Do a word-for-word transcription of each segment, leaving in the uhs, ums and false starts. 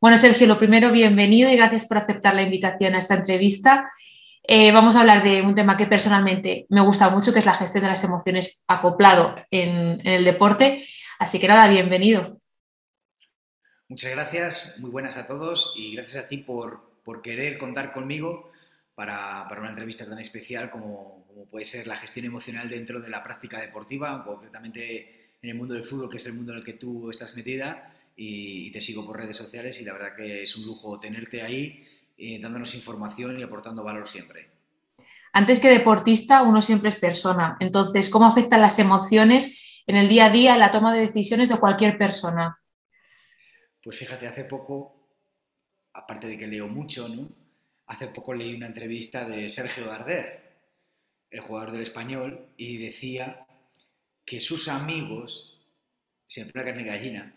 Bueno, Sergio, lo primero, bienvenido y gracias por aceptar la invitación a esta entrevista. Eh, vamos a hablar de un tema que personalmente me gusta mucho, que es la gestión de las emociones acoplado en, en el deporte. Así que nada, bienvenido. Muchas gracias, muy buenas a todos y gracias a ti por, por querer contar conmigo para, para una entrevista tan especial como, como puede ser la gestión emocional dentro de la práctica deportiva, concretamente en el mundo del fútbol, que es el mundo en el que tú estás metida. Y te sigo por redes sociales y la verdad que es un lujo tenerte ahí, eh, dándonos información y aportando valor siempre. Antes que deportista, uno siempre es persona. Entonces, ¿cómo afectan las emociones en el día a día, en la toma de decisiones de cualquier persona? Pues fíjate, hace poco, aparte de que leo mucho, ¿no? Hace poco leí una entrevista de Sergio Arder, el jugador del Español, y decía que sus amigos, siempre la carne gallina,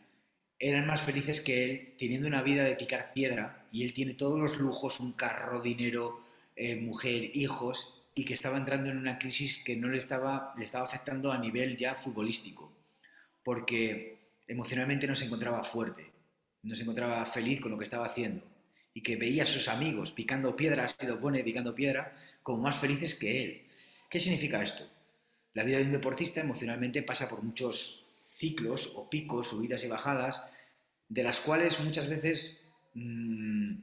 eran más felices que él, teniendo una vida de picar piedra, y él tiene todos los lujos, un carro, dinero, eh, mujer, hijos, y que estaba entrando en una crisis que no le estaba, le estaba afectando a nivel ya futbolístico, porque emocionalmente no se encontraba fuerte, no se encontraba feliz con lo que estaba haciendo, y que veía a sus amigos picando piedra, así lo pone, picando piedra, como más felices que él. ¿Qué significa esto? La vida de un deportista emocionalmente pasa por muchos ciclos o picos, subidas y bajadas, de las cuales muchas veces mmm,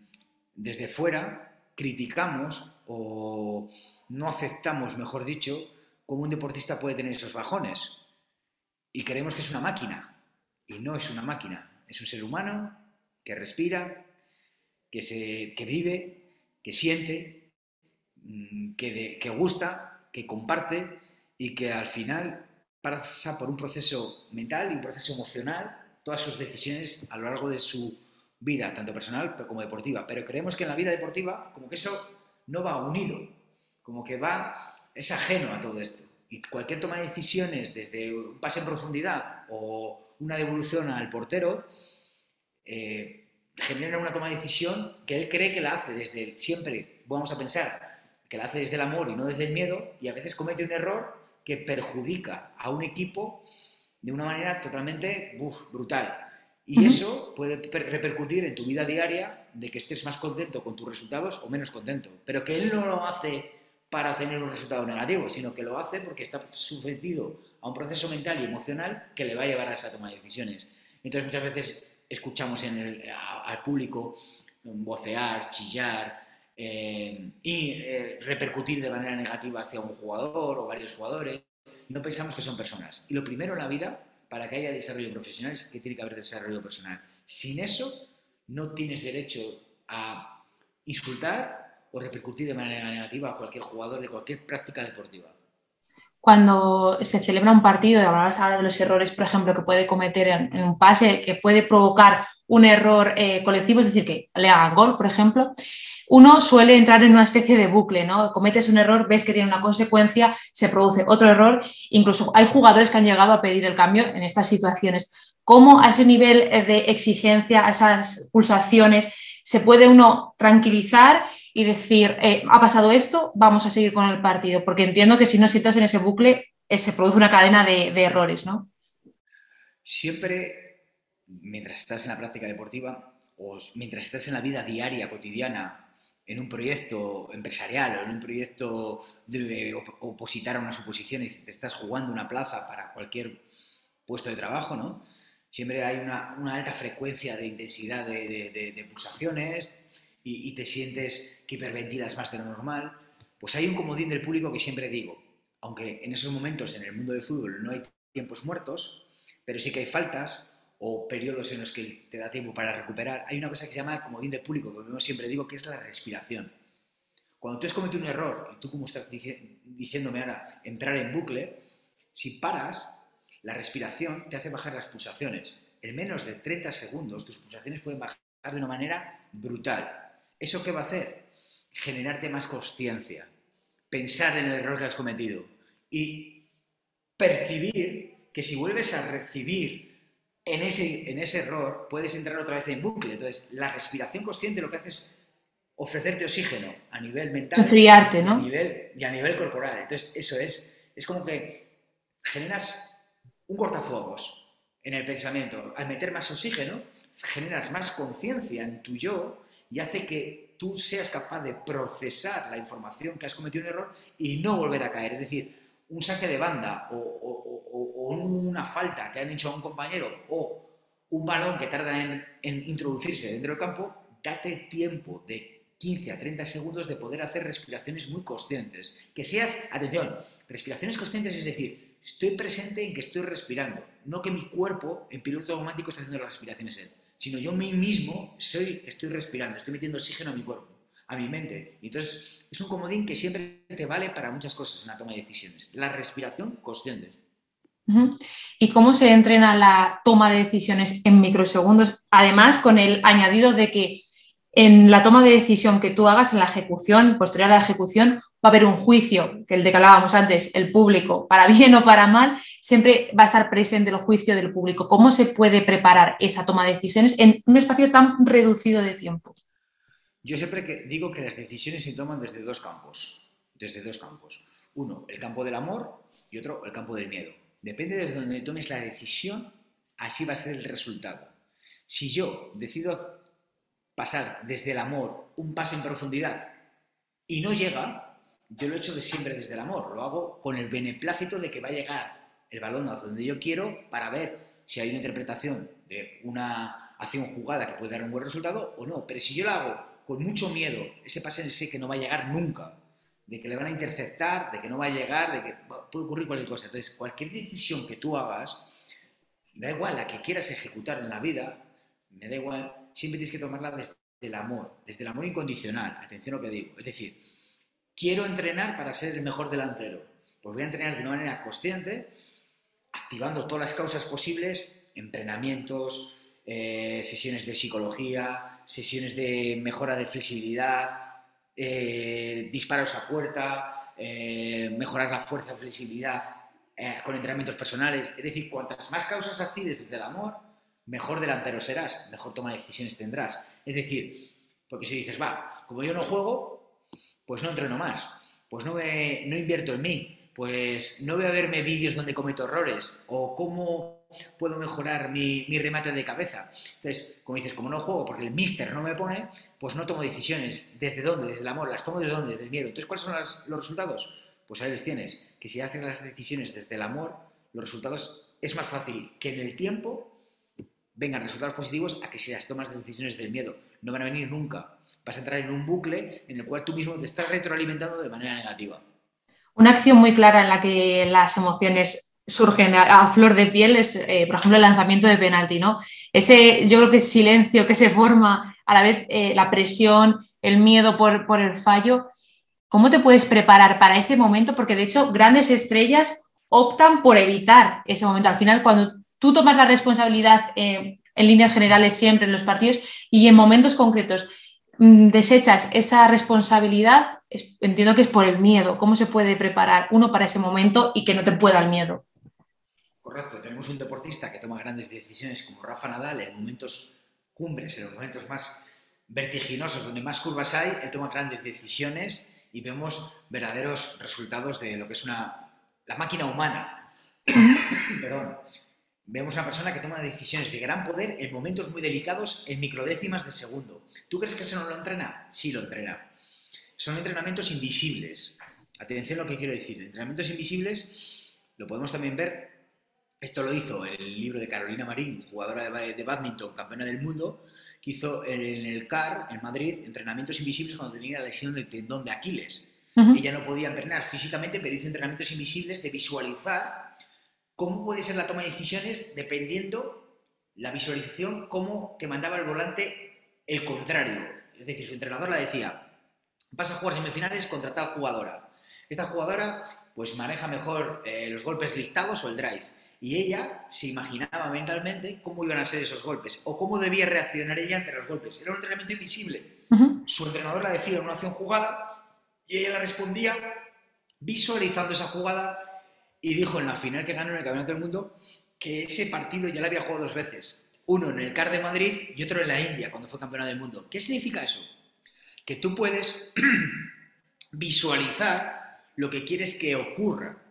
desde fuera criticamos o no aceptamos, mejor dicho, cómo un deportista puede tener esos bajones. Y creemos que es una máquina. Y no es una máquina. Es un ser humano que respira, que, se, que vive, que siente, mmm, que, de, que gusta, que comparte y que al final pasa por un proceso mental y un proceso emocional, todas sus decisiones a lo largo de su vida, tanto personal como deportiva. Pero creemos que en la vida deportiva, como que eso no va unido, como que va, es ajeno a todo esto. Y cualquier toma de decisiones, desde un pase en profundidad o una devolución al portero, eh, genera una toma de decisión que él cree que la hace desde el, siempre, vamos a pensar, que la hace desde el amor y no desde el miedo, y a veces comete un error que perjudica a un equipo de una manera totalmente uf, brutal. Y uh-huh. eso puede repercutir en tu vida diaria, de que estés más contento con tus resultados o menos contento. Pero que él no lo hace para obtener un resultado negativo, sino que lo hace porque está sometido a un proceso mental y emocional que le va a llevar a esa toma de decisiones. Entonces muchas veces escuchamos en el, a, al público vocear, chillar, Eh, y eh, repercutir de manera negativa hacia un jugador o varios jugadores. No pensamos que son personas. Y lo primero en la vida, para que haya desarrollo profesional, es que tiene que haber desarrollo personal. Sin eso, no tienes derecho a insultar o repercutir de manera negativa a cualquier jugador de cualquier práctica deportiva. Cuando se celebra un partido, hablabas ahora de los errores, por ejemplo, que puede cometer en, en un pase, que puede provocar un error eh, colectivo, es decir, que le hagan gol, por ejemplo. Uno suele entrar en una especie de bucle, ¿no? Cometes un error, ves que tiene una consecuencia, se produce otro error. Incluso hay jugadores que han llegado a pedir el cambio en estas situaciones. ¿Cómo a ese nivel de exigencia, a esas pulsaciones, se puede uno tranquilizar y decir, eh, ha pasado esto, vamos a seguir con el partido? Porque entiendo que si no sientas en ese bucle, eh, se produce una cadena de, de errores, ¿no? Siempre, mientras estás en la práctica deportiva o mientras estás en la vida diaria, cotidiana, en un proyecto empresarial o en un proyecto de opositar a unas oposiciones, te estás jugando una plaza para cualquier puesto de trabajo, ¿no? Siempre hay una, una alta frecuencia de intensidad de, de, de, de pulsaciones y, y te sientes que hiperventilas más de lo normal. Pues hay un comodín del público que siempre digo, aunque en esos momentos en el mundo del fútbol no hay tiempos muertos, pero sí que hay faltas o periodos en los que te da tiempo para recuperar, hay una cosa que se llama comodín del público, que yo siempre digo que es la respiración. Cuando tú has cometido un error, y tú como estás dic- diciéndome ahora, entrar en bucle, si paras, la respiración te hace bajar las pulsaciones. En menos de treinta segundos tus pulsaciones pueden bajar de una manera brutal. ¿Eso qué va a hacer? Generarte más consciencia, pensar en el error que has cometido y percibir que si vuelves a recibir En ese, en ese error puedes entrar otra vez en bucle. Entonces, la respiración consciente lo que hace es ofrecerte oxígeno a nivel mental, enfriarte, ¿no? a nivel, y a nivel corporal. Entonces, eso es, es como que generas un cortafuegos en el pensamiento. Al meter más oxígeno, generas más conciencia en tu yo y hace que tú seas capaz de procesar la información que has cometido un error y no volver a caer. Es decir, un saque de banda o, o, o, o una falta que han hecho a un compañero o un balón que tarda en, en introducirse dentro del campo, date tiempo de quince a treinta segundos de poder hacer respiraciones muy conscientes. Que seas, atención, respiraciones conscientes, es decir, estoy presente en que estoy respirando, no que mi cuerpo en piloto automático está haciendo las respiraciones él, sino yo mí mismo soy, estoy respirando, estoy metiendo oxígeno a mi cuerpo, a mi mente. Y entonces es un comodín que siempre te vale para muchas cosas en la toma de decisiones, la respiración consciente. ¿Y cómo se entrena la toma de decisiones en microsegundos? Además, con el añadido de que en la toma de decisión que tú hagas, en la ejecución, posterior a la ejecución, va a haber un juicio, que el de que hablábamos antes, el público, para bien o para mal, siempre va a estar presente el juicio del público. ¿Cómo se puede preparar esa toma de decisiones en un espacio tan reducido de tiempo? Yo siempre que digo que las decisiones se toman desde dos campos, desde dos campos. Uno, el campo del amor y otro, el campo del miedo. Depende de donde tomes la decisión, así va a ser el resultado. Si yo decido pasar desde el amor un paso en profundidad y no llega, yo lo he hecho de siempre desde el amor, lo hago con el beneplácito de que va a llegar el balón a donde yo quiero para ver si hay una interpretación de una acción jugada que puede dar un buen resultado o no. Pero si yo lo hago con mucho miedo, ese pase sé que no va a llegar nunca, de que le van a interceptar, de que no va a llegar, de que puede ocurrir cualquier cosa. Entonces, cualquier decisión que tú hagas, da igual la que quieras ejecutar en la vida, me da igual, siempre tienes que tomarla desde el amor, desde el amor incondicional, atención a lo que digo. Es decir, quiero entrenar para ser el mejor delantero, pues voy a entrenar de una manera consciente, activando todas las causas posibles, entrenamientos, eh, sesiones de psicología, sesiones de mejora de flexibilidad, Eh, disparos a puerta, eh, mejorar la fuerza, flexibilidad, eh, con entrenamientos personales. Es decir, cuantas más causas actives desde el amor, mejor delantero serás, mejor toma de decisiones tendrás. Es decir, porque si dices, va, como yo no juego, pues no entreno más, pues no, me, no invierto en mí, pues no voy a verme vídeos donde cometo errores o cómo puedo mejorar mi, mi remate de cabeza. Entonces, como dices, como no juego porque el míster no me pone, pues no tomo decisiones. ¿Desde dónde? Desde el amor. ¿Las tomo desde dónde? Desde el miedo. Entonces, ¿cuáles son las, los resultados? Pues ahí los tienes. Que si haces las decisiones desde el amor, los resultados es más fácil que en el tiempo vengan resultados positivos a que si las tomas de decisiones del miedo. No van a venir nunca. Vas a entrar en un bucle en el cual tú mismo te estás retroalimentando de manera negativa. Una acción muy clara en la que las emociones surgen a, a flor de piel es, eh, por ejemplo, el lanzamiento de penalti, ¿no? Ese, yo creo que silencio que se forma, a la vez eh, la presión, el miedo por, por el fallo. ¿Cómo te puedes preparar para ese momento? Porque, de hecho, grandes estrellas optan por evitar ese momento. Al final, cuando tú tomas la responsabilidad eh, en líneas generales siempre en los partidos y en momentos concretos mmm, desechas esa responsabilidad, es, entiendo que es por el miedo. ¿Cómo se puede preparar uno para ese momento y que no te pueda el miedo? Correcto, tenemos un deportista que toma grandes decisiones como Rafa Nadal en momentos cumbres, en los momentos más vertiginosos, donde más curvas hay, él toma grandes decisiones y vemos verdaderos resultados de lo que es una, la máquina humana. Perdón. Vemos a una persona que toma decisiones de gran poder en momentos muy delicados, en microdécimas de segundo. ¿Tú crees que eso no lo entrena? Sí lo entrena. Son entrenamientos invisibles. Atención a lo que quiero decir. Entrenamientos invisibles lo podemos también ver. Esto lo hizo el libro de Carolina Marín, jugadora de bádminton, campeona del mundo, que hizo en el C A R, en Madrid, entrenamientos invisibles cuando tenía la lesión del tendón de Aquiles. Uh-huh. Ella no podía entrenar físicamente, pero hizo entrenamientos invisibles de visualizar cómo puede ser la toma de decisiones dependiendo la visualización, cómo te mandaba el volante el contrario. Es decir, su entrenador la decía, vas a jugar semifinales contra tal jugadora. Esta jugadora pues maneja mejor eh, los golpes listados o el drive. Y ella se imaginaba mentalmente cómo iban a ser esos golpes o cómo debía reaccionar ella ante los golpes. Era un entrenamiento invisible. Uh-huh. Su entrenador la decía en una acción jugada y ella la respondía visualizando esa jugada y dijo en la final que ganó en el Campeonato del Mundo que ese partido ya la había jugado dos veces. Uno en el C A R de Madrid y otro en la India cuando fue campeona del mundo. ¿Qué significa eso? Que tú puedes visualizar lo que quieres que ocurra.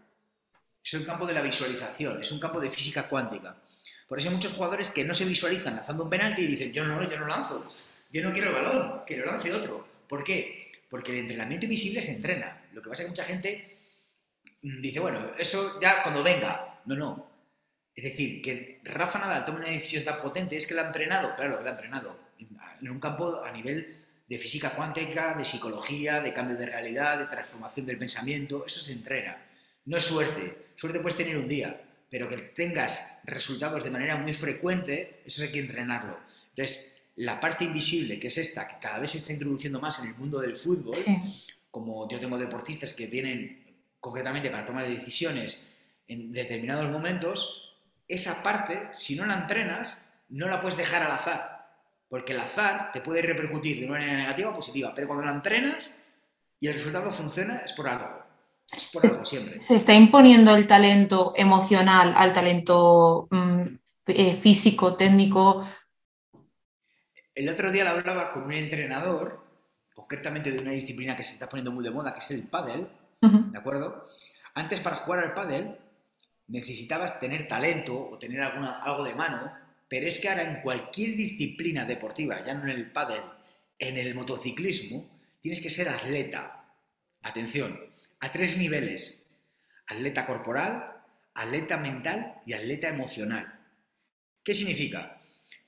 Es un campo de la visualización, es un campo de física cuántica. Por eso hay muchos jugadores que no se visualizan lanzando un penalti y dicen, yo no, yo no lanzo, yo no quiero el balón, que lo lance otro. ¿Por qué? Porque el entrenamiento invisible se entrena. Lo que pasa es que mucha gente dice, bueno, eso ya cuando venga. No, no. Es decir, que Rafa Nadal tome una decisión tan potente, es que la ha entrenado, claro que la ha entrenado, en un campo a nivel de física cuántica, de psicología, de cambio de realidad, de transformación del pensamiento, eso se entrena. No es suerte. Suerte puedes tener un día, pero que tengas resultados de manera muy frecuente, eso hay que entrenarlo. Entonces, la parte invisible, que es esta, que cada vez se está introduciendo más en el mundo del fútbol, sí. Como yo tengo deportistas que vienen concretamente para tomar decisiones en determinados momentos, esa parte, si no la entrenas, no la puedes dejar al azar. Porque el azar te puede repercutir de una manera negativa o positiva, pero cuando la entrenas y el resultado funciona, es por algo. Es por algo siempre. Se está imponiendo el talento emocional al talento mm, eh, físico, técnico. El otro día lo hablaba con un entrenador, concretamente de una disciplina que se está poniendo muy de moda, que es el pádel, uh-huh. ¿De acuerdo? Antes, para jugar al pádel necesitabas tener talento o tener alguna, algo de mano. Pero es que ahora en cualquier disciplina deportiva, ya no en el pádel, en el motociclismo, tienes que ser atleta. Atención, a tres niveles. Atleta corporal, atleta mental y atleta emocional. ¿Qué significa?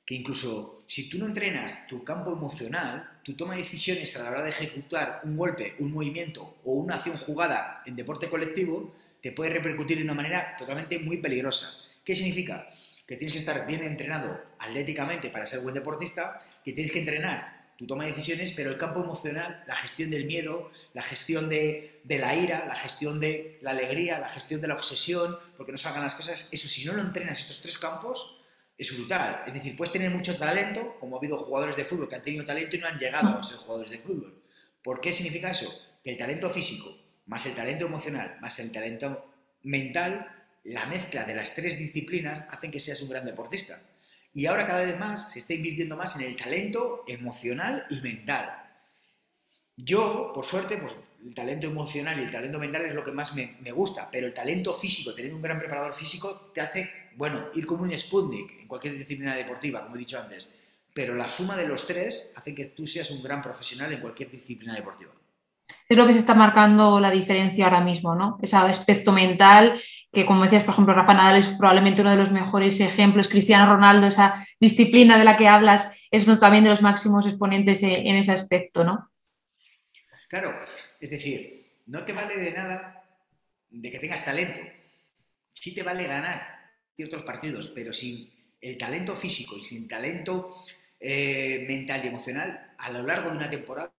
Que incluso si tú no entrenas tu campo emocional, tu toma de decisiones a la hora de ejecutar un golpe, un movimiento o una acción jugada en deporte colectivo, te puede repercutir de una manera totalmente muy peligrosa. ¿Qué significa? Que tienes que estar bien entrenado atléticamente para ser buen deportista, que tienes que entrenar tu toma de decisiones, pero el campo emocional, la gestión del miedo, la gestión de, de la ira, la gestión de la alegría, la gestión de la obsesión, porque no salgan las cosas, eso si no lo entrenas estos tres campos, es brutal. Es decir, puedes tener mucho talento, como ha habido jugadores de fútbol que han tenido talento y no han llegado a ser jugadores de fútbol. ¿Por qué significa eso? Que el talento físico, más el talento emocional, más el talento mental, la mezcla de las tres disciplinas hacen que seas un gran deportista. Y ahora cada vez más se está invirtiendo más en el talento emocional y mental. Yo, por suerte, pues el talento emocional y el talento mental es lo que más me, me gusta, pero el talento físico, tener un gran preparador físico, te hace, bueno, ir como un Sputnik en cualquier disciplina deportiva, como he dicho antes. Pero la suma de los tres hace que tú seas un gran profesional en cualquier disciplina deportiva. Es lo que se está marcando la diferencia ahora mismo, ¿no? Ese aspecto mental que, como decías, por ejemplo, Rafa Nadal es probablemente uno de los mejores ejemplos. Cristiano Ronaldo, esa disciplina de la que hablas, es uno también de los máximos exponentes en ese aspecto, ¿no? Claro, es decir, no te vale de nada de que tengas talento. Sí te vale ganar ciertos partidos, pero sin el talento físico y sin talento eh, mental y emocional, a lo largo de una temporada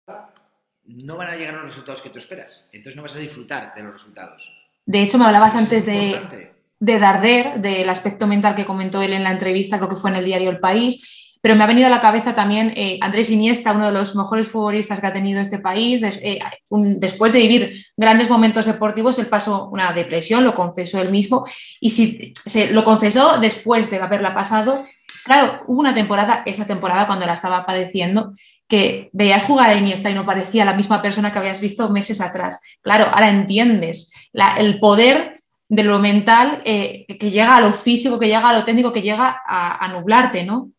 no van a llegar los resultados que tú esperas. Entonces no vas a disfrutar de los resultados. De hecho, me hablabas es antes de, de Darder, del aspecto mental que comentó él en la entrevista, creo que fue en el diario El País, pero me ha venido a la cabeza también eh, Andrés Iniesta, uno de los mejores futbolistas que ha tenido este país. Des, eh, un, después de vivir grandes momentos deportivos, él pasó una depresión, lo confesó él mismo, y si se lo confesó después de haberla pasado. Claro, hubo una temporada, esa temporada cuando la estaba padeciendo, que veías jugar a Iniesta y no parecía la misma persona que habías visto meses atrás. Claro, ahora entiendes la, el poder de lo mental eh, que llega a lo físico, que llega a lo técnico, que llega a, a nublarte, ¿no?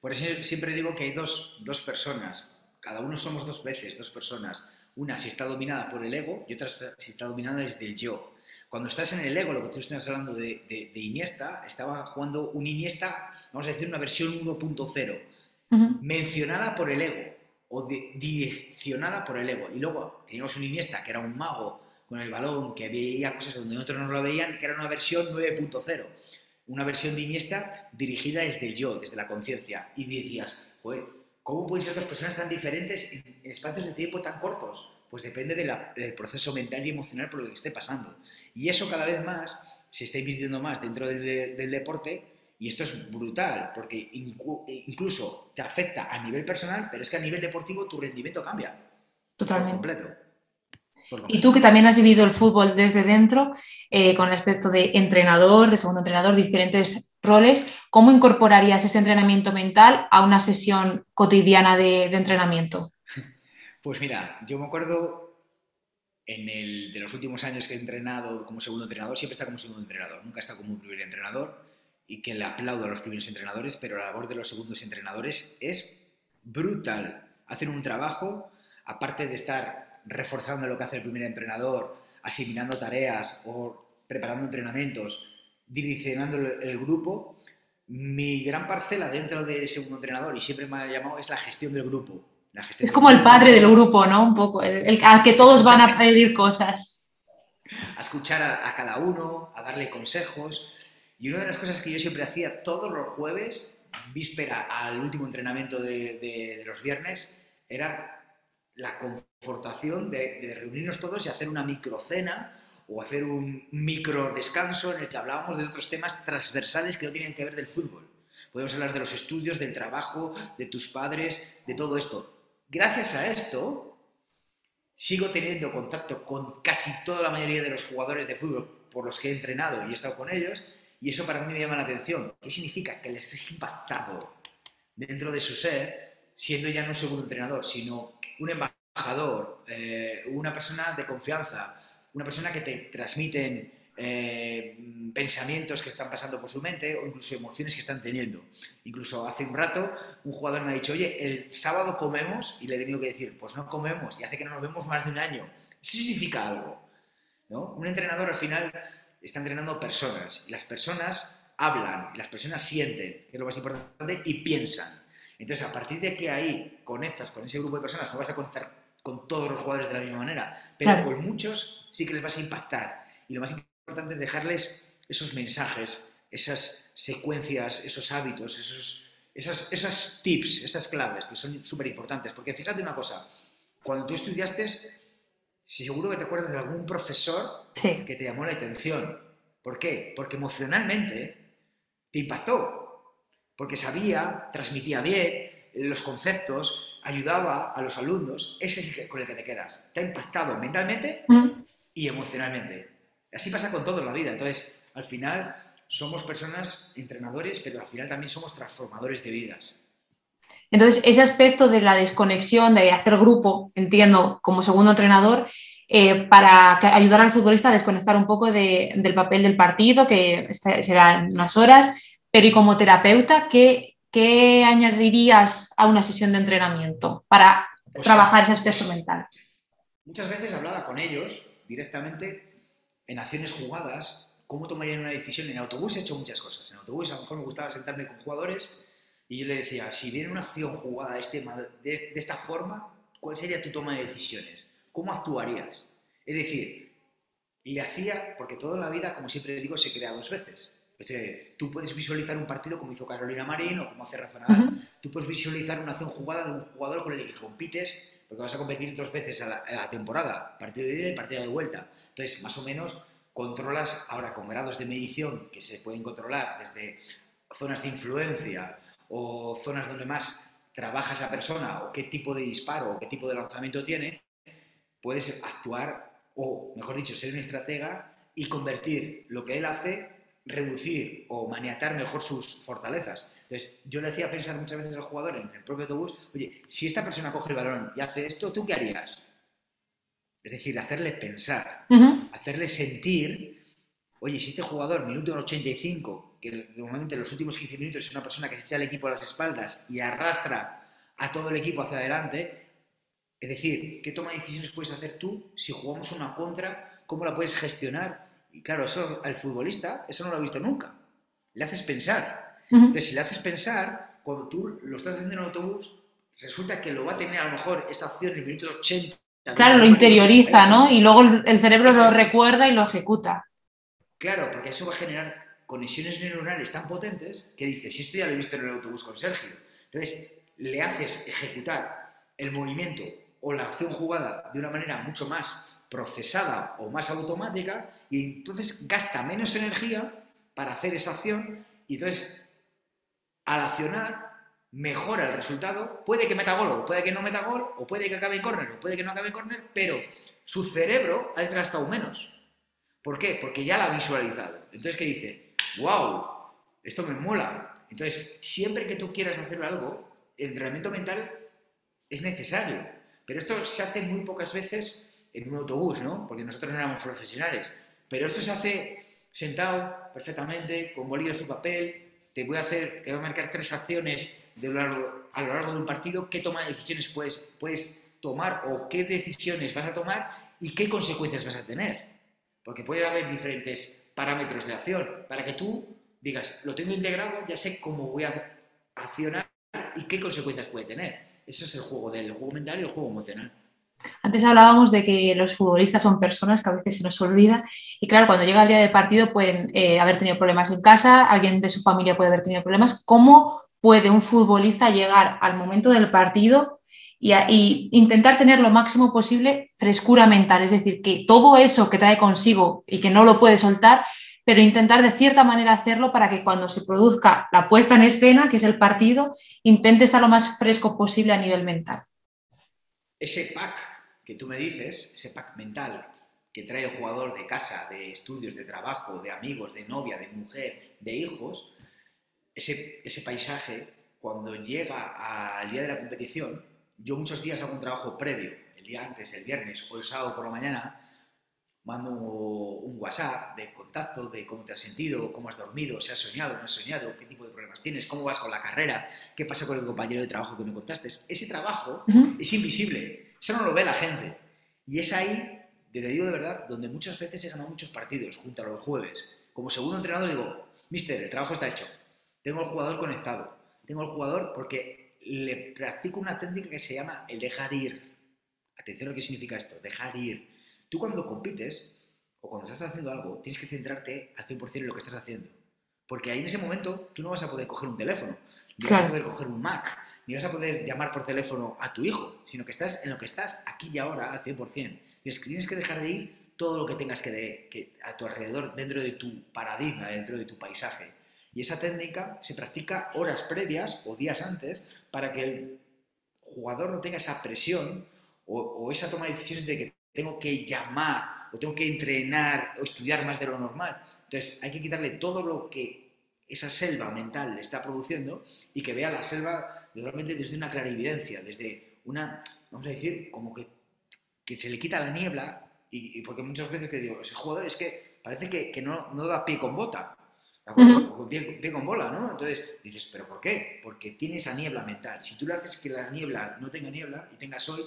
Por eso siempre digo que hay dos, dos personas, cada uno somos dos veces, dos personas. Una si está dominada por el ego y otra si está dominada desde el yo. Cuando estás en el ego, lo que tú estás hablando de, de, de Iniesta, estaba jugando un Iniesta, vamos a decir una versión uno punto cero, uh-huh. mencionada por el ego o de, direccionada por el ego. Y luego teníamos un Iniesta que era un mago con el balón, que veía cosas donde otros no lo veían, que era una versión nueve punto cero, una versión de Iniesta dirigida desde el yo, desde la conciencia. Y decías, joder, ¿cómo pueden ser dos personas tan diferentes en espacios de tiempo tan cortos? Pues depende de la, del proceso mental y emocional por lo que esté pasando. Y eso cada vez más se está invirtiendo más dentro del, del, del deporte, y esto es brutal, porque incu, incluso te afecta a nivel personal, pero es que a nivel deportivo tu rendimiento cambia. Totalmente. Por completo. Por completo. Y tú que también has vivido el fútbol desde dentro, eh, con el aspecto de entrenador, de segundo entrenador, diferentes roles, ¿cómo incorporarías ese entrenamiento mental a una sesión cotidiana de, de entrenamiento? Pues mira, yo me acuerdo en el de los últimos años que he entrenado como segundo entrenador, siempre he estado como segundo entrenador, nunca he estado como primer entrenador, y que le aplaudo a los primeros entrenadores, pero la labor de los segundos entrenadores es brutal. Hacen un trabajo, aparte de estar reforzando lo que hace el primer entrenador, asimilando tareas o preparando entrenamientos, direccionando el grupo, mi gran parcela dentro del segundo entrenador, y siempre me ha llamado, es la gestión del grupo. La gestión es como el padre del grupo, ¿no? Un poco, el, el, al que todos van a pedir cosas. A escuchar a, a cada uno, a darle consejos. Y una de las cosas que yo siempre hacía todos los jueves, víspera al último entrenamiento de, de, de los viernes, era la confortación de, de reunirnos todos y hacer una microcena o hacer un micro descanso en el que hablábamos de otros temas transversales que no tienen que ver del fútbol. Podemos hablar de los estudios, del trabajo, de tus padres, de todo esto. Gracias a esto, sigo teniendo contacto con casi toda la mayoría de los jugadores de fútbol por los que he entrenado y he estado con ellos, y eso para mí me llama la atención. ¿Qué significa? Que les he impactado dentro de su ser, siendo ya no solo un entrenador, sino un embajador, eh, una persona de confianza, una persona que te transmiten eh, pensamientos que están pasando por su mente o incluso emociones que están teniendo. Incluso hace un rato un jugador me ha dicho, oye, el sábado comemos, y le he tenido que decir, pues no comemos, y hace que no nos vemos más de un año. Eso significa algo, ¿no? Un entrenador al final está entrenando personas, y las personas hablan, y las personas sienten, que es lo más importante, y piensan. Entonces, a partir de que ahí conectas con ese grupo de personas, no vas a conectar con todos los jugadores de la misma manera, pero claro, con muchos sí que les vas a impactar. Y lo más importante es dejarles esos mensajes, esas secuencias, esos hábitos, esos, esas, esas tips, esas claves que son súper importantes. Porque fíjate una cosa, cuando tú estudiaste, seguro que te acuerdas de algún profesor sí. que te llamó la atención. ¿Por qué? Porque emocionalmente te impactó. Porque sabía, transmitía bien los conceptos, ayudaba a los alumnos. Ese es el que, con el que te quedas. Te ha impactado mentalmente mm. y emocionalmente. Así pasa con todo en la vida. Entonces, al final somos personas entrenadores, pero al final también somos transformadores de vidas. Entonces, ese aspecto de la desconexión, de hacer grupo, entiendo, como segundo entrenador, eh, para ayudar al futbolista a desconectar un poco de, del papel del partido, que serán unas horas, pero y como terapeuta, ¿qué ¿Qué añadirías a una sesión de entrenamiento para o sea, trabajar ese aspecto mental? Muchas veces hablaba con ellos directamente en acciones jugadas, cómo tomarían una decisión. En autobús he hecho muchas cosas. En autobús a lo mejor me gustaba sentarme con jugadores y yo les decía, si viene una acción jugada de, este, de, de esta forma, ¿cuál sería tu toma de decisiones? ¿Cómo actuarías? Es decir, le hacía, porque toda la vida, como siempre digo, se crea dos veces. Entonces, tú puedes visualizar un partido como hizo Carolina Marín o como hace Rafa Nadal. Uh-huh. Tú puedes visualizar una acción jugada de un jugador con el que compites, porque vas a competir dos veces a la, a la temporada, partido de ida y partido de vuelta. Entonces, más o menos, controlas ahora con grados de medición que se pueden controlar desde zonas de influencia o zonas donde más trabaja esa persona o qué tipo de disparo o qué tipo de lanzamiento tiene, puedes actuar o, mejor dicho, ser un estratega y convertir lo que él hace, reducir o maniatar mejor sus fortalezas. Entonces, yo le hacía pensar muchas veces al jugador en el propio autobús, oye, si esta persona coge el balón y hace esto, ¿tú qué harías? Es decir, hacerle pensar, uh-huh. hacerle sentir, oye, si este jugador, minuto ochenta y cinco, que normalmente en los últimos quince minutos es una persona que se echa el equipo a las espaldas y arrastra a todo el equipo hacia adelante, es decir, ¿qué toma de decisiones puedes hacer tú si jugamos una contra? ¿Cómo la puedes gestionar? Y claro, eso al futbolista, eso no lo ha visto nunca. Le haces pensar. Uh-huh. Entonces, si le haces pensar, cuando tú lo estás haciendo en el autobús, resulta que lo va a tener a lo mejor esa opción en el minuto ochenta. Claro, lo interioriza, ¿no? Y luego el cerebro eso lo recuerda y lo ejecuta. Claro, porque eso va a generar conexiones neuronales tan potentes que dices, si esto ya lo he visto en el autobús con Sergio. Entonces, le haces ejecutar el movimiento o la acción jugada de una manera mucho más procesada o más automática, y entonces gasta menos energía para hacer esa acción, y entonces al accionar mejora el resultado. Puede que meta gol, o puede que no meta gol, o puede que acabe en córner, o puede que no acabe en córner, pero su cerebro ha desgastado menos. ¿Por qué? Porque ya la ha visualizado. Entonces, ¿qué dice? ¡Wow! Esto me mola. Entonces, siempre que tú quieras hacer algo, el entrenamiento mental es necesario, pero esto se hace muy pocas veces en un autobús, ¿no? Porque nosotros no éramos profesionales. Pero esto se hace sentado perfectamente, con bolígrafo y papel, te voy a hacer, te voy a marcar tres acciones de lo largo, a lo largo de un partido, qué toma de decisiones puedes, puedes tomar o qué decisiones vas a tomar y qué consecuencias vas a tener. Porque puede haber diferentes parámetros de acción para que tú digas, lo tengo integrado, ya sé cómo voy a accionar y qué consecuencias puede tener. Eso es el juego del juego mental y el juego emocional. Antes hablábamos de que los futbolistas son personas que a veces se nos olvida y claro, cuando llega el día del partido pueden eh, haber tenido problemas en casa, alguien de su familia puede haber tenido problemas. ¿Cómo puede un futbolista llegar al momento del partido y, a, y intentar tener lo máximo posible frescura mental? Es decir, que todo eso que trae consigo y que no lo puede soltar, pero intentar de cierta manera hacerlo para que cuando se produzca la puesta en escena, que es el partido, intente estar lo más fresco posible a nivel mental. Ese pack que tú me dices, ese pack mental que trae el jugador de casa, de estudios, de trabajo, de amigos, de novia, de mujer, de hijos, ese, ese paisaje, cuando llega al día de la competición, yo muchos días hago un trabajo previo, el día antes, el viernes o el sábado por la mañana, mando un WhatsApp de contacto, de cómo te has sentido, cómo has dormido, si has soñado, no has soñado, qué tipo de problemas tienes, cómo vas con la carrera, qué pasa con el compañero de trabajo que me contaste. Ese trabajo uh-huh. es invisible. Eso no lo ve la gente. Y es ahí, te digo de verdad, donde muchas veces he ganado muchos partidos, junto a los jueves. Como segundo entrenador digo, mister, el trabajo está hecho. Tengo al jugador conectado. Tengo al jugador porque le practico una técnica que se llama el dejar ir. Atención a lo que significa esto, dejar ir. Tú cuando compites o cuando estás haciendo algo, tienes que centrarte al cien por ciento en lo que estás haciendo. Porque ahí en ese momento tú no vas a poder coger un teléfono, ni vas a poder coger un Mac, ni vas a poder llamar por teléfono a tu hijo, sino que estás en lo que estás aquí y ahora al cien por ciento. Tienes que dejar de ir todo lo que tengas que, de, que a tu alrededor, dentro de tu paradigma, dentro de tu paisaje. Y esa técnica se practica horas previas o días antes para que el jugador no tenga esa presión o, o esa toma de decisiones de que tengo que llamar o tengo que entrenar o estudiar más de lo normal. Entonces hay que quitarle todo lo que esa selva mental le está produciendo y que vea la selva realmente desde una clarividencia, desde una, vamos a decir, como que, que se le quita la niebla y, y porque muchas veces que digo, ese jugador es que parece que, que no, no da pie con bota, uh-huh. pie, pie con bola, ¿no? Entonces dices, ¿pero por qué? Porque tiene esa niebla mental. Si tú le haces que la niebla no tenga niebla y tenga sol,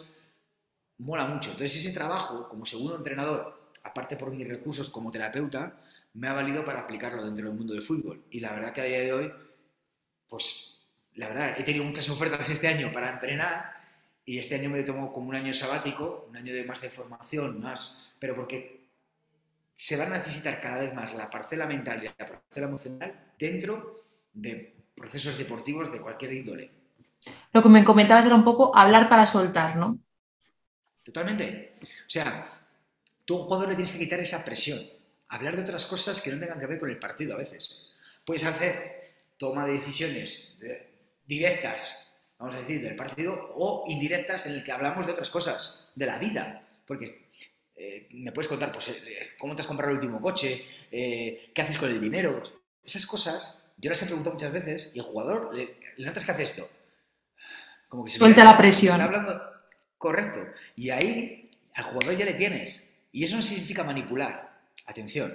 mola mucho. Entonces ese trabajo, como segundo entrenador, aparte por mis recursos como terapeuta, me ha valido para aplicarlo dentro del mundo del fútbol. Y la verdad que a día de hoy, pues... La verdad, he tenido muchas ofertas este año para entrenar y este año me lo tomo como un año sabático, un año de más de formación, más, pero porque se va a necesitar cada vez más la parcela mental y la parcela emocional dentro de procesos deportivos de cualquier índole. Lo que me comentabas era un poco hablar para soltar, ¿no? Totalmente. O sea, tú a un jugador le tienes que quitar esa presión, hablar de otras cosas que no tengan que ver con el partido a veces. Puedes hacer toma de decisiones de, directas, vamos a decir, del partido o indirectas en el que hablamos de otras cosas, de la vida. Porque eh, me puedes contar, pues, eh, cómo te has comprado el último coche, eh, qué haces con el dinero. Esas cosas, yo las he preguntado muchas veces y el jugador, le, le notas que hace esto. Como que se suelta la presión. Está hablando, correcto. Y ahí al jugador ya le tienes. Y eso no significa manipular. Atención,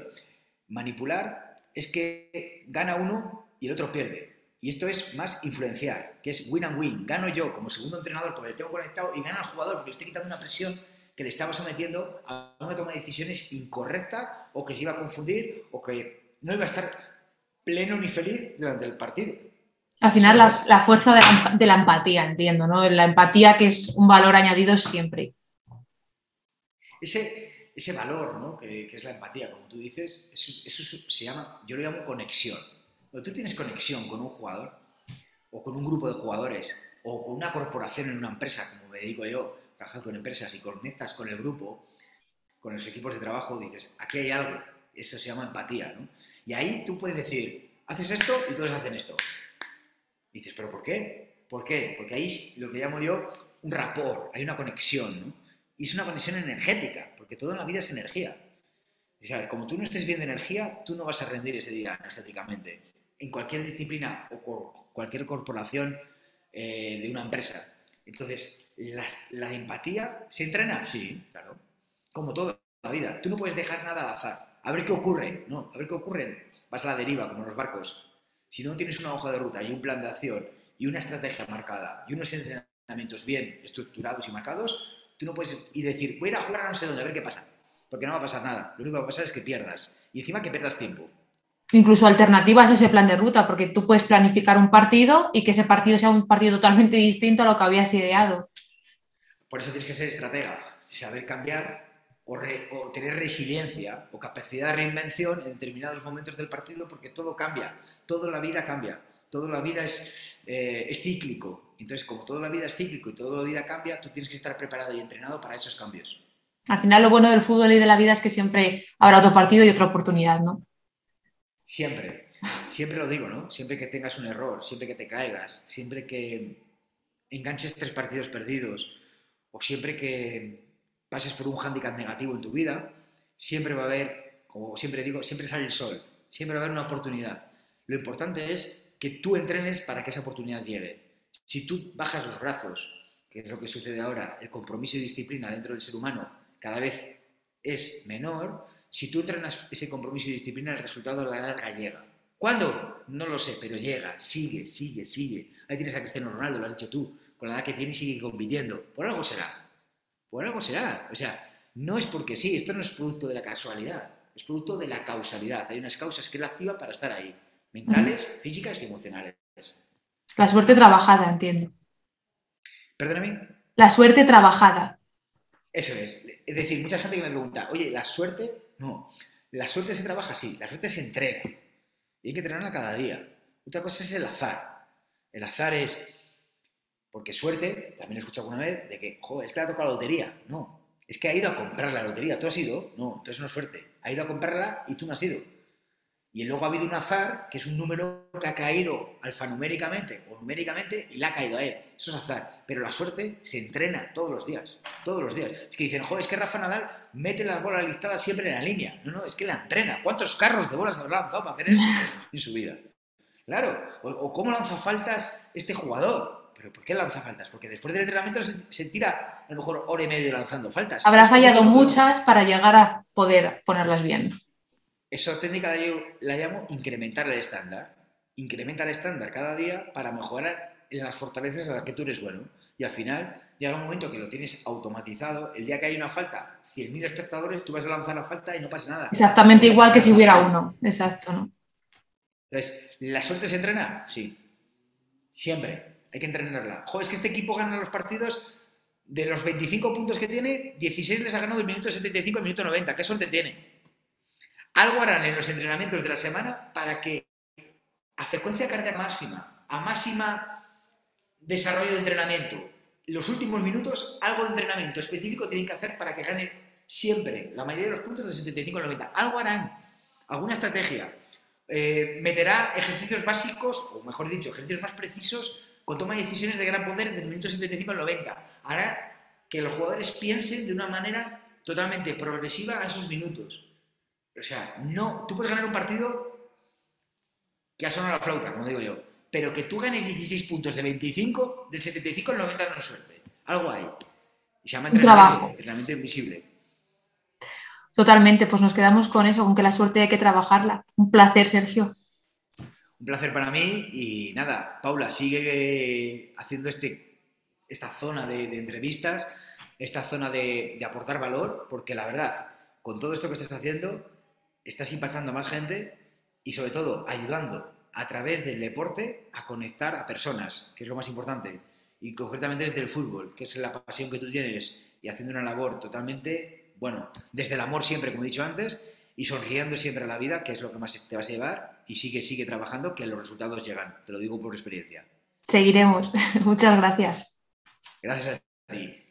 manipular es que gana uno y el otro pierde. Y esto es más influenciar, que es win and win. Gano yo como segundo entrenador porque le tengo conectado y gana el jugador porque le estoy quitando una presión que le estaba sometiendo a una toma de decisiones incorrecta o que se iba a confundir o que no iba a estar pleno ni feliz durante el partido. Al final la, la fuerza de la, de la empatía, entiendo, ¿no? La empatía que es un valor añadido siempre. Ese, ese valor, ¿no? Que, que es la empatía, como tú dices, eso, eso se llama, yo lo llamo conexión. Cuando tú tienes conexión con un jugador o con un grupo de jugadores o con una corporación en una empresa, como me dedico yo, trabajar con empresas y conectas con el grupo, con los equipos de trabajo, dices, aquí hay algo. Eso se llama empatía, ¿no? Y ahí tú puedes decir, haces esto y todos hacen esto. Y dices, ¿pero por qué? ¿Por qué? Porque ahí es lo que llamo yo un rapport, hay una conexión, ¿no? Y es una conexión energética, porque todo en la vida es energía. O sea, como tú no estés bien de energía, tú no vas a rendir ese día energéticamente. En cualquier disciplina o cualquier corporación eh, de una empresa. Entonces, ¿la, la empatía se entrena? Sí, claro. Como toda la vida. Tú no puedes dejar nada al azar. A ver qué ocurre. No, a ver qué ocurre. Vas a la deriva, como los barcos. Si no tienes una hoja de ruta y un plan de acción y una estrategia marcada y unos entrenamientos bien estructurados y marcados, tú no puedes ir a decir, voy a ir a jugar a no sé dónde, a ver qué pasa. Porque no va a pasar nada. Lo único que va a pasar es que pierdas. Y encima que pierdas tiempo. Incluso alternativas a ese plan de ruta, porque tú puedes planificar un partido y que ese partido sea un partido totalmente distinto a lo que habías ideado. Por eso tienes que ser estratega, saber cambiar o, re, o tener resiliencia o capacidad de reinvención en determinados momentos del partido, porque todo cambia, toda la vida cambia, toda la vida es, eh, es cíclico. Entonces, como toda la vida es cíclico y toda la vida cambia, tú tienes que estar preparado y entrenado para esos cambios. Al final, lo bueno del fútbol y de la vida es que siempre habrá otro partido y otra oportunidad, ¿no? Siempre, siempre lo digo, ¿no? Siempre que tengas un error, siempre que te caigas, siempre que enganches tres partidos perdidos o siempre que pases por un hándicap negativo en tu vida, siempre va a haber, como siempre digo, siempre sale el sol, siempre va a haber una oportunidad. Lo importante es que tú entrenes para que esa oportunidad llegue. Si tú bajas los brazos, que es lo que sucede ahora, el compromiso y disciplina dentro del ser humano cada vez es menor, si tú entrenas ese compromiso y disciplina, el resultado a la larga llega. ¿Cuándo? No lo sé, pero llega, sigue, sigue, sigue. Ahí tienes a Cristiano Ronaldo, lo has dicho tú, con la edad que tiene sigue compitiendo. Por algo será, por algo será. O sea, no es porque sí, esto no es producto de la casualidad, es producto de la causalidad. Hay unas causas que él activa para estar ahí, mentales, uh-huh. físicas y emocionales. La suerte trabajada, entiendo. ¿Perdóname? La suerte trabajada. Eso es. Es decir, mucha gente que me pregunta, oye, ¿la suerte...? No. La suerte se trabaja, sí. La suerte se entrena. Y hay que entrenarla cada día. Otra cosa es el azar. El azar es... Porque suerte, también he escuchado alguna vez, de que, joder, es que le ha tocado la lotería. No. Es que ha ido a comprar la lotería. ¿Tú has ido? No. Entonces no es suerte. Ha ido a comprarla y tú no has ido. Y luego ha habido un azar, que es un número que ha caído alfanuméricamente o numéricamente y le ha caído a él. Eso es azar. Pero la suerte se entrena todos los días. Todos los días. Es que dicen, joder, es que Rafa Nadal mete las bolas listadas siempre en la línea. No, no, es que la entrena. ¿Cuántos carros de bolas habrá lanzado para hacer eso en su vida? Claro. O, o cómo lanza faltas este jugador. ¿Pero por qué lanza faltas? Porque después del entrenamiento se, se tira a lo mejor hora y media lanzando faltas. Habrá fallado muchas para llegar a poder ponerlas bien. Esa técnica la, yo, la llamo incrementar el estándar. Incrementa el estándar cada día para mejorar en las fortalezas a las que tú eres bueno. Y al final llega un momento que lo tienes automatizado. El día que hay una falta, cien mil espectadores, tú vas a lanzar la falta y no pasa nada. Exactamente sí, igual que si hubiera uno. Exacto, ¿no? Entonces, ¿la suerte se entrena? Sí. Siempre. Hay que entrenarla. Joder, es que este equipo gana los partidos... De los veinticinco puntos que tiene, dieciséis les ha ganado el minuto setenta y cinco y el minuto noventa. ¿Qué suerte tiene? Algo harán en los entrenamientos de la semana para que a frecuencia cardíaca máxima, a máxima desarrollo de entrenamiento, los últimos minutos, algo de entrenamiento específico tienen que hacer para que ganen siempre la mayoría de los puntos de setenta y cinco a noventa. Algo harán, alguna estrategia. Eh, meterá ejercicios básicos, o mejor dicho, ejercicios más precisos, con toma de decisiones de gran poder del minuto setenta y cinco al noventa. Hará que los jugadores piensen de una manera totalmente progresiva a esos minutos. O sea, no, tú puedes ganar un partido que ha sonado la flauta, como digo yo, pero que tú ganes dieciséis puntos de veinticinco, del setenta y cinco al noventa no es suerte. Algo hay. Y se llama entrenamiento, entrenamiento invisible. Totalmente, pues nos quedamos con eso, con que la suerte hay que trabajarla. Un placer, Sergio. Un placer para mí y nada, Paula, sigue haciendo este, esta zona de, de entrevistas, esta zona de, de aportar valor, porque la verdad, con todo esto que estás haciendo... Estás impactando a más gente y, sobre todo, ayudando a través del deporte a conectar a personas, que es lo más importante. Y concretamente desde el fútbol, que es la pasión que tú tienes, y haciendo una labor totalmente, bueno, desde el amor siempre, como he dicho antes, y sonriendo siempre a la vida, que es lo que más te vas a llevar. Y sigue, sigue trabajando, que los resultados llegan. Te lo digo por experiencia. Seguiremos. Muchas gracias. Gracias a ti.